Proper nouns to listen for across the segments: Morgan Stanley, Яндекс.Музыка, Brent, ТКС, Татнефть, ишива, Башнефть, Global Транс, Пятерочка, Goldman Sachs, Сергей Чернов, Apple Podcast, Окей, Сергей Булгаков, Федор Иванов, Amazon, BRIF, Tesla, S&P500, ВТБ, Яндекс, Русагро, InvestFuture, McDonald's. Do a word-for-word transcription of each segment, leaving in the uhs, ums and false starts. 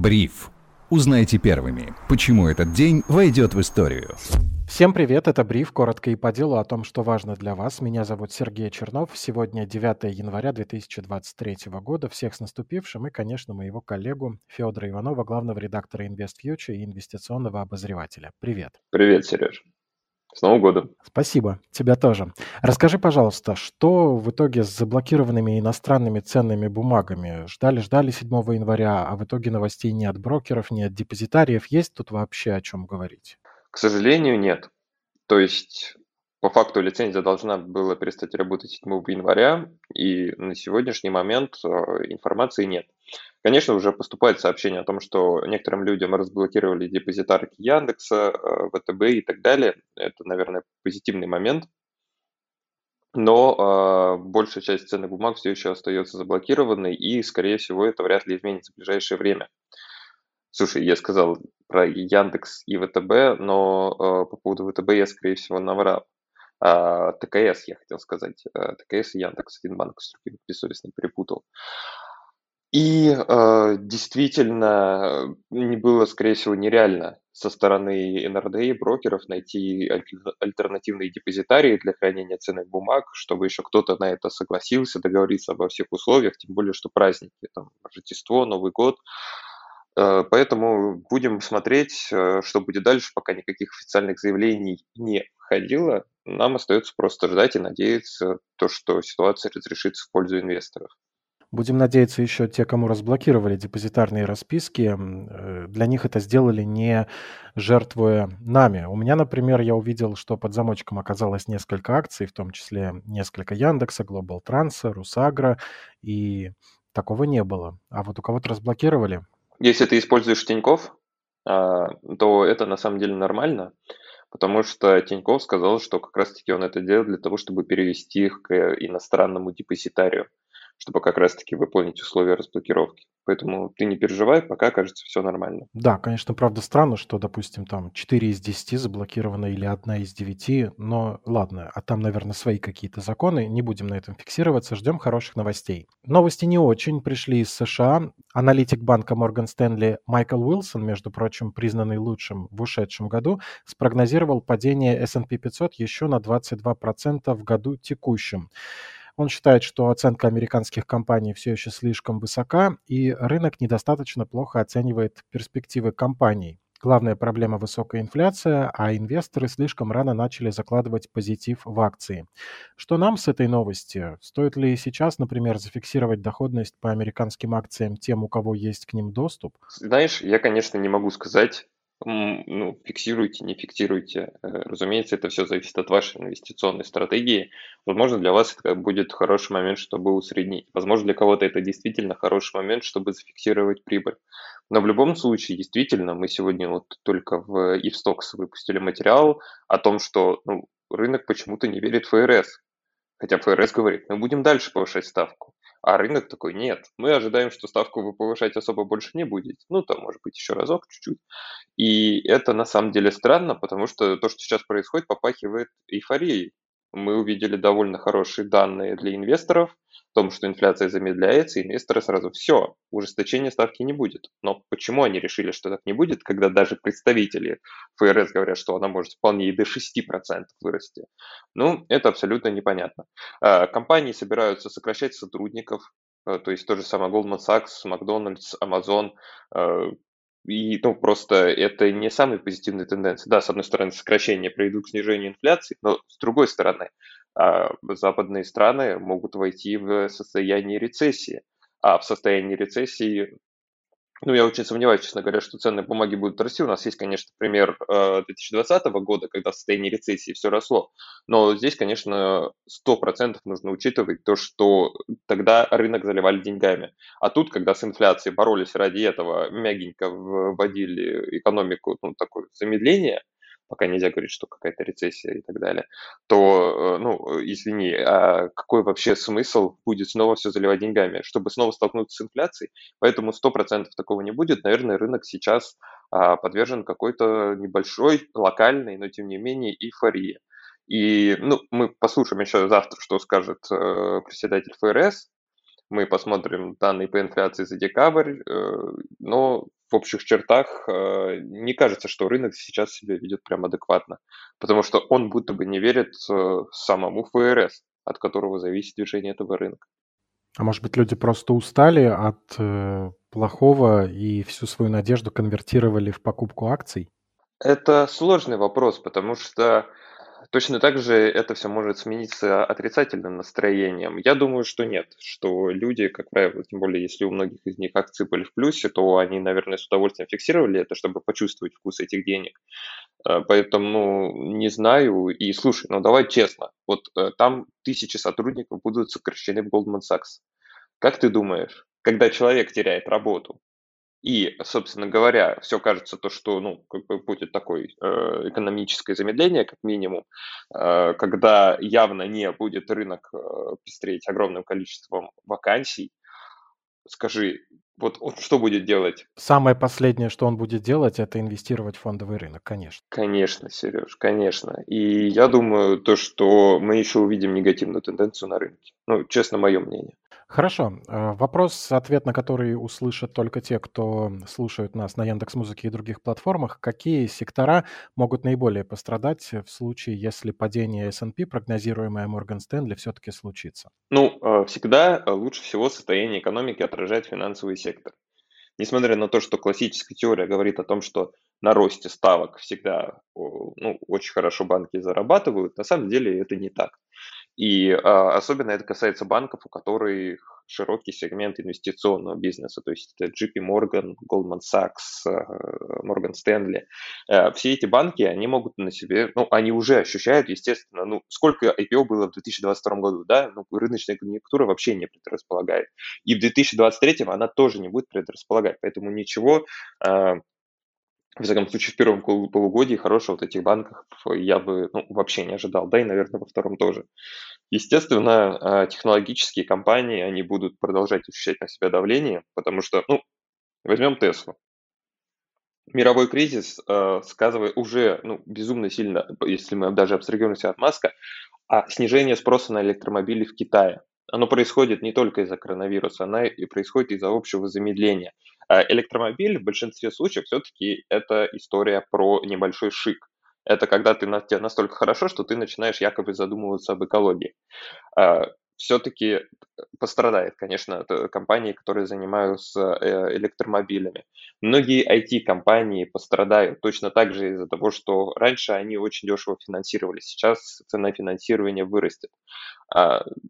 Бриф. Узнайте первыми, почему этот день войдет в историю. Всем привет, это Бриф, коротко и по делу о том, что важно для вас. Меня зовут Сергей Чернов. Сегодня девятое января две тысячи двадцать третьего года. Всех с наступившим и, конечно, моего коллегу Федора Иванова, главного редактора InvestFuture и инвестиционного обозревателя. Привет. Привет, Сереж. С Новым годом. Спасибо. Тебя тоже. Расскажи, пожалуйста, что в итоге с заблокированными иностранными ценными бумагами? Ждали-ждали седьмого января, а в итоге новостей ни от брокеров, ни от депозитариев. Есть тут вообще о чем говорить? К сожалению, нет. То есть, по факту, лицензия должна была перестать работать седьмого января, и на сегодняшний момент информации нет. Конечно, уже поступает сообщение о том, что некоторым людям разблокировали депозитарки Яндекса, ВТБ и так далее. Это, наверное, позитивный момент. Но э, большая часть ценных бумаг все еще остается заблокированной, и, скорее всего, это вряд ли изменится в ближайшее время. Слушай, я сказал про Яндекс и ВТБ, но э, по поводу ВТБ я, скорее всего, наврал. А, ТКС я хотел сказать. А, ТКС и Яндекс, один банк с другим бессовестно перепутал. И э, действительно, не было, скорее всего, нереально со стороны эн эр дэ и брокеров найти альтернативные депозитарии для хранения ценных бумаг, чтобы еще кто-то на это согласился, договориться обо всех условиях, тем более, что праздники, там, Рождество, Новый год. Э, поэтому будем смотреть, что будет дальше, пока никаких официальных заявлений не ходило. Нам остается просто ждать и надеяться, то, что ситуация разрешится в пользу инвесторов. Будем надеяться, еще те, кому разблокировали депозитарные расписки, для них это сделали не жертвуя нами. У меня, например, я увидел, что под замочком оказалось несколько акций, в том числе несколько Яндекса, Global Транса, Русагра, и такого не было. А вот у кого-то разблокировали. Если ты используешь Тинькофф, то это на самом деле нормально, потому что Тинькофф сказал, что как раз-таки он это делал для того, чтобы перевести их к иностранному депозитарию, чтобы как раз-таки выполнить условия разблокировки. Поэтому ты не переживай, пока кажется все нормально. Да, конечно, правда странно, что, допустим, там четыре из десяти заблокировано или одна из девяти, но ладно, а там, наверное, свои какие-то законы, не будем на этом фиксироваться, ждем хороших новостей. Новости не очень пришли из США. Аналитик банка Morgan Stanley Майкл Уилсон, между прочим, признанный лучшим в ушедшем году, спрогнозировал падение эс энд пи пятьсот еще на двадцать два процента в году текущем. Он считает, что оценка американских компаний все еще слишком высока, и рынок недостаточно плохо оценивает перспективы компаний. Главная проблема – высокая инфляция, а инвесторы слишком рано начали закладывать позитив в акции. Что нам с этой новости? Стоит ли сейчас, например, зафиксировать доходность по американским акциям тем, у кого есть к ним доступ? Знаешь, я, конечно, не могу сказать, ну, фиксируйте, не фиксируйте. Разумеется, это все зависит от вашей инвестиционной стратегии. Возможно, для вас это будет хороший момент, чтобы усреднить. Возможно, для кого-то это действительно хороший момент, чтобы зафиксировать прибыль. Но в любом случае, действительно, мы сегодня вот только в и эф эс ти о икс выпустили материал о том, что ну, рынок почему-то не верит в эф эр эс. Хотя эф эр эс говорит, мы будем дальше повышать ставку. А рынок такой, нет, мы ожидаем, что ставку вы повышать особо больше не будете. Ну, там, может быть, еще разок чуть-чуть. И это на самом деле странно, потому что то, что сейчас происходит, попахивает эйфорией. Мы увидели довольно хорошие данные для инвесторов о том, что инфляция замедляется, и инвесторы сразу все, ужесточения ставки не будет. Но почему они решили, что так не будет, когда даже представители эф эр эс говорят, что она может вполне и до шести процентов вырасти? Ну, это абсолютно непонятно. Компании собираются сокращать сотрудников, то есть то же самое Goldman Sachs, McDonald's, Amazon. И ну, просто это не самые позитивные тенденции. Да, с одной стороны, сокращения приведут к снижению инфляции, но с другой стороны, западные страны могут войти в состояние рецессии. А в состоянии рецессии, ну, я очень сомневаюсь, честно говоря, что ценные бумаги будут расти. У нас есть, конечно, пример две тысячи двадцатого года, когда в состоянии рецессии все росло. Но здесь, конечно, сто процентов нужно учитывать то, что тогда рынок заливали деньгами. А тут, когда с инфляцией боролись ради этого, мягенько вводили экономику, ну, такое замедление, пока нельзя говорить, что какая-то рецессия и так далее, то, ну, извини, а какой вообще смысл будет снова все заливать деньгами, чтобы снова столкнуться с инфляцией? Поэтому сто процентов такого не будет. Наверное, рынок сейчас а, подвержен какой-то небольшой, локальной, но тем не менее, эйфории. И, ну, мы послушаем еще завтра, что скажет э, председатель эф эр эс. Мы посмотрим данные по инфляции за декабрь, э, но в общих чертах не кажется, что рынок сейчас себя ведет прям адекватно, потому что он будто бы не верит самому эф эр эс, от которого зависит движение этого рынка. А может быть, люди просто устали от э, плохого и всю свою надежду конвертировали в покупку акций? Это сложный вопрос, потому что точно так же это все может смениться отрицательным настроением. Я думаю, что нет, что люди, как правило, тем более, если у многих из них акции были в плюсе, то они, наверное, с удовольствием фиксировали это, чтобы почувствовать вкус этих денег. Поэтому не знаю. И слушай, ну давай честно, вот там тысячи сотрудников будут сокращены в Goldman Sachs. Как ты думаешь, когда человек теряет работу, и, собственно говоря, все кажется то, что ну, как бы будет такое э, экономическое замедление, как минимум, э, когда явно не будет рынок э, пестреть огромным количеством вакансий, скажи, вот он что будет делать? Самое последнее, что он будет делать, это инвестировать в фондовый рынок, конечно. Конечно, Сереж, конечно. И я думаю, то, что мы еще увидим негативную тенденцию на рынке. Ну, честно, мое мнение. Хорошо. Вопрос, ответ на который услышат только те, кто слушают нас на Яндекс.Музыке и других платформах. Какие сектора могут наиболее пострадать в случае, если падение эс энд пи, прогнозируемое Morgan Stanley, все-таки случится? Ну, всегда лучше всего состояние экономики отражает финансовый сектор. Несмотря на то, что классическая теория говорит о том, что на росте ставок всегда ну, очень хорошо банки зарабатывают, на самом деле это не так. И а, особенно это касается банков, у которых широкий сегмент инвестиционного бизнеса, то есть это джей пи Morgan, Goldman Sachs, Morgan Stanley. Все эти банки, они могут на себе, ну, они уже ощущают, естественно, ну, сколько ай пи о было в две тысячи двадцать втором году, да, ну, рыночная конъюнктура вообще не предрасполагает. И в две тысячи двадцать третьем она тоже не будет предрасполагать, поэтому ничего... В всяком случае, в первом полугодии хорошего от этих банков я бы ну, вообще не ожидал, да и, наверное, во втором тоже. Естественно, технологические компании, они будут продолжать ощущать на себя давление, потому что, ну, возьмем Tesla. Мировой кризис э, сказывает уже ну, безумно сильно, если мы даже абстрагируемся от Маска, а снижение спроса на электромобили в Китае. Оно происходит не только из-за коронавируса, оно и происходит из-за общего замедления. Электромобиль в большинстве случаев все-таки это история про небольшой шик. Это когда ты тебе настолько хорошо, что ты начинаешь якобы задумываться об экологии. Все-таки пострадает, конечно, компании, которые занимаются электромобилями. Многие ай ти-компании пострадают точно так же из-за того, что раньше они очень дешево финансировали, сейчас цена финансирования вырастет.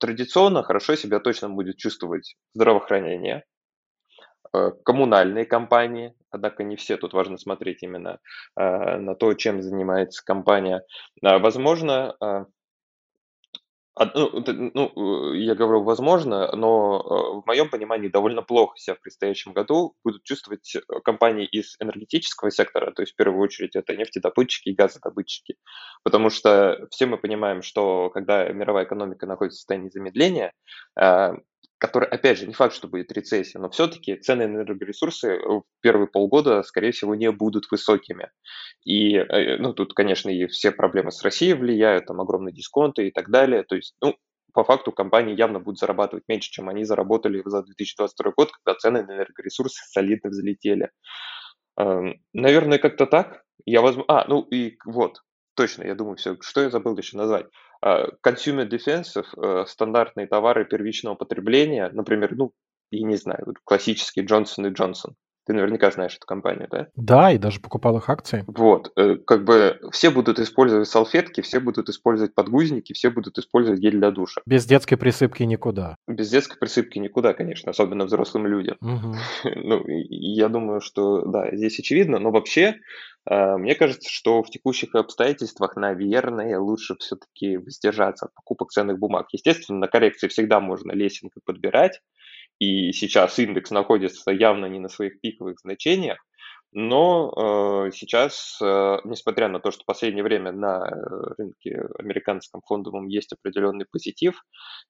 Традиционно хорошо себя точно будет чувствовать здравоохранение, коммунальные компании, однако не все, тут важно смотреть именно на то, чем занимается компания. Возможно... Ну, я говорю, возможно, но в моем понимании довольно плохо себя в предстоящем году будут чувствовать компании из энергетического сектора, то есть в первую очередь это нефтедобытчики и газодобытчики, потому что все мы понимаем, что когда мировая экономика находится в состоянии замедления, которое, опять же, не факт, что будет рецессия, но все-таки цены на энергоресурсы в первые полгода, скорее всего, не будут высокими. И, ну, тут, конечно, и все проблемы с Россией влияют, там огромные дисконты и так далее. То есть, ну, по факту компании явно будут зарабатывать меньше, чем они заработали за две тысячи двадцать второй год, когда цены на энергоресурсы солидно взлетели. Наверное, как-то так. Я возьму... А, ну и вот, точно, я думаю, все. Что я забыл еще назвать? Consumer defensive, стандартные товары первичного потребления, например, ну, я не знаю, классический Johnson энд Johnson. Ты наверняка знаешь эту компанию, да? Да, и даже покупал их акции. Вот, как бы все будут использовать салфетки, все будут использовать подгузники, все будут использовать гель для душа. Без детской присыпки никуда. Без детской присыпки никуда, конечно, особенно взрослым людям. Угу. Ну, я думаю, что, да, здесь очевидно, но вообще... Мне кажется, что в текущих обстоятельствах, наверное, лучше все-таки воздержаться от покупок ценных бумаг. Естественно, на коррекции всегда можно лесенкой подбирать, и сейчас индекс находится явно не на своих пиковых значениях, но э, сейчас, э, несмотря на то, что в последнее время на рынке американском фондовом есть определенный позитив,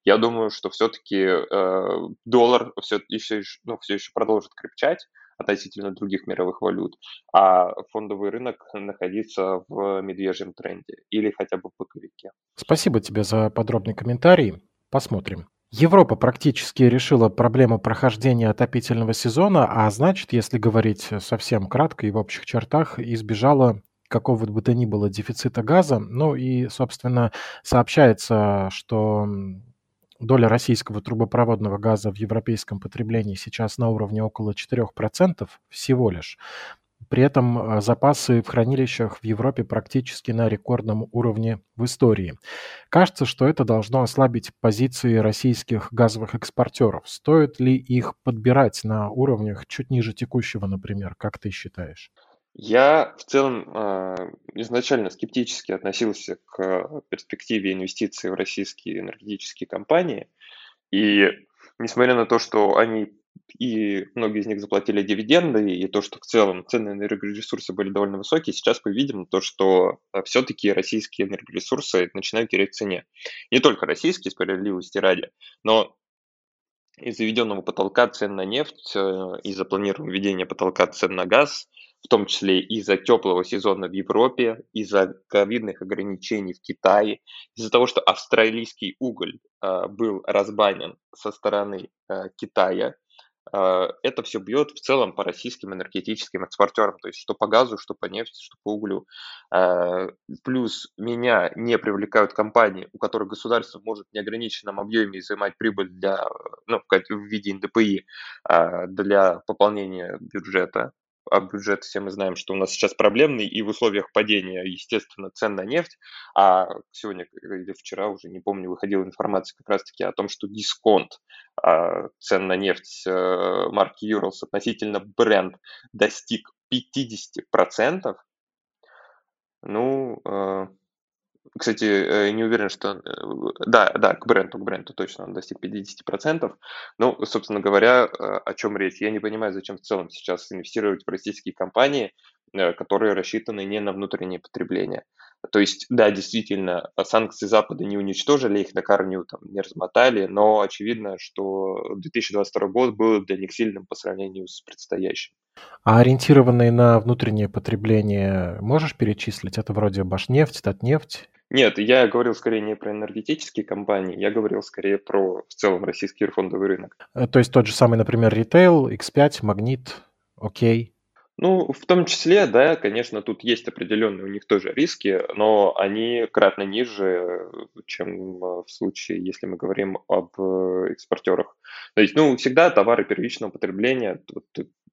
я думаю, что все-таки э, доллар все еще, ну, все еще продолжит крепчать относительно других мировых валют, а фондовый рынок находится в медвежьем тренде или хотя бы в боковике. Спасибо тебе за подробный комментарий. Посмотрим. Европа практически решила проблему прохождения отопительного сезона, а значит, если говорить совсем кратко и в общих чертах, избежала какого бы то ни было дефицита газа. Ну и, собственно, сообщается, что доля российского трубопроводного газа в европейском потреблении сейчас на уровне около четыре процента всего лишь. При этом запасы в хранилищах в Европе практически на рекордном уровне в истории. Кажется, что это должно ослабить позиции российских газовых экспортеров. Стоит ли их подбирать на уровнях чуть ниже текущего, например, как ты считаешь? Я в целом э, изначально скептически относился к перспективе инвестиций в российские энергетические компании. И несмотря на то, что они... И многие из них заплатили дивиденды, и то, что в целом цены на энергоресурсы были довольно высокие, сейчас мы видим то, что все-таки российские энергоресурсы начинают терять в цене. Не только российские, справедливости ради, но из заведенного потолка цен на нефть, из-за планируемого введения потолка цен на газ, в том числе из-за теплого сезона в Европе, из-за ковидных ограничений в Китае, из-за того, что австралийский уголь был разбанен со стороны Китая, это все бьет в целом по российским энергетическим экспортерам, то есть что по газу, что по нефти, что по углю. Плюс меня не привлекают компании, у которых государство может в неограниченном объеме изымать прибыль для, ну, в виде эн дэ пэ и для пополнения бюджета. А бюджет, все мы знаем, что у нас сейчас проблемный, и в условиях падения, естественно, цен на нефть, а сегодня или вчера, уже не помню, выходила информация как раз-таки о том, что дисконт а, цен на нефть а, марки Urals относительно Brent достиг пятьдесят процентов. Ну, а, кстати, не уверен, что... Да, да, к Бренту, к Бренту точно он достиг пятьдесят процентов. Ну, собственно говоря, о чем речь. Я не понимаю, зачем в целом сейчас инвестировать в российские компании, которые рассчитаны не на внутреннее потребление. То есть, да, действительно, санкции Запада не уничтожили их на корню, там, не размотали, но очевидно, что две тысячи двадцать второй год был для них сильным по сравнению с предстоящим. А ориентированные на внутреннее потребление можешь перечислить? Это вроде Башнефть, Татнефть? Нет, я говорил скорее не про энергетические компании, я говорил скорее про в целом российский фондовый рынок. То есть тот же самый, например, ритейл, икс пять, Магнит, Окей? Ну, в том числе, да, конечно, тут есть определенные у них тоже риски, но они кратно ниже, чем в случае, если мы говорим об экспортерах. То есть, ну, всегда товары первичного потребления,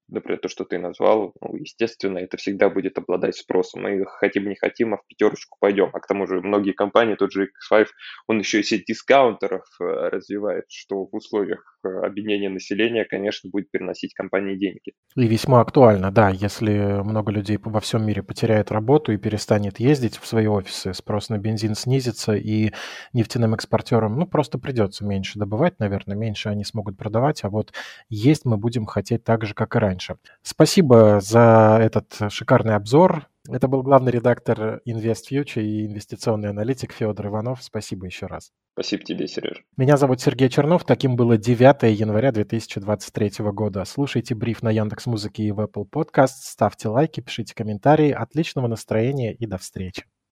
например, то, что ты назвал, ну, естественно, это всегда будет обладать спросом. Мы хотим, не хотим, а в пятерочку пойдем. А к тому же многие компании, тот же икс пять, он еще и сеть дискаунтеров развивает, что в условиях объединения населения, конечно, будет переносить компании деньги. И весьма актуально, да. Если много людей во всем мире потеряет работу и перестанет ездить в свои офисы, спрос на бензин снизится, и нефтяным экспортерам, ну, просто придется меньше добывать, наверное, меньше они смогут продавать, а вот есть мы будем хотеть так же, как и раньше. Спасибо за этот шикарный обзор. Это был главный редактор InvestFuture и инвестиционный аналитик Федор Иванов. Спасибо еще раз. Спасибо тебе, Сереж. Меня зовут Сергей Чернов. Таким было девятое января две тысячи двадцать третьего года. Слушайте бриф на Яндекс.Музыке и в Apple Podcast. Ставьте лайки, пишите комментарии. Отличного настроения и до встречи.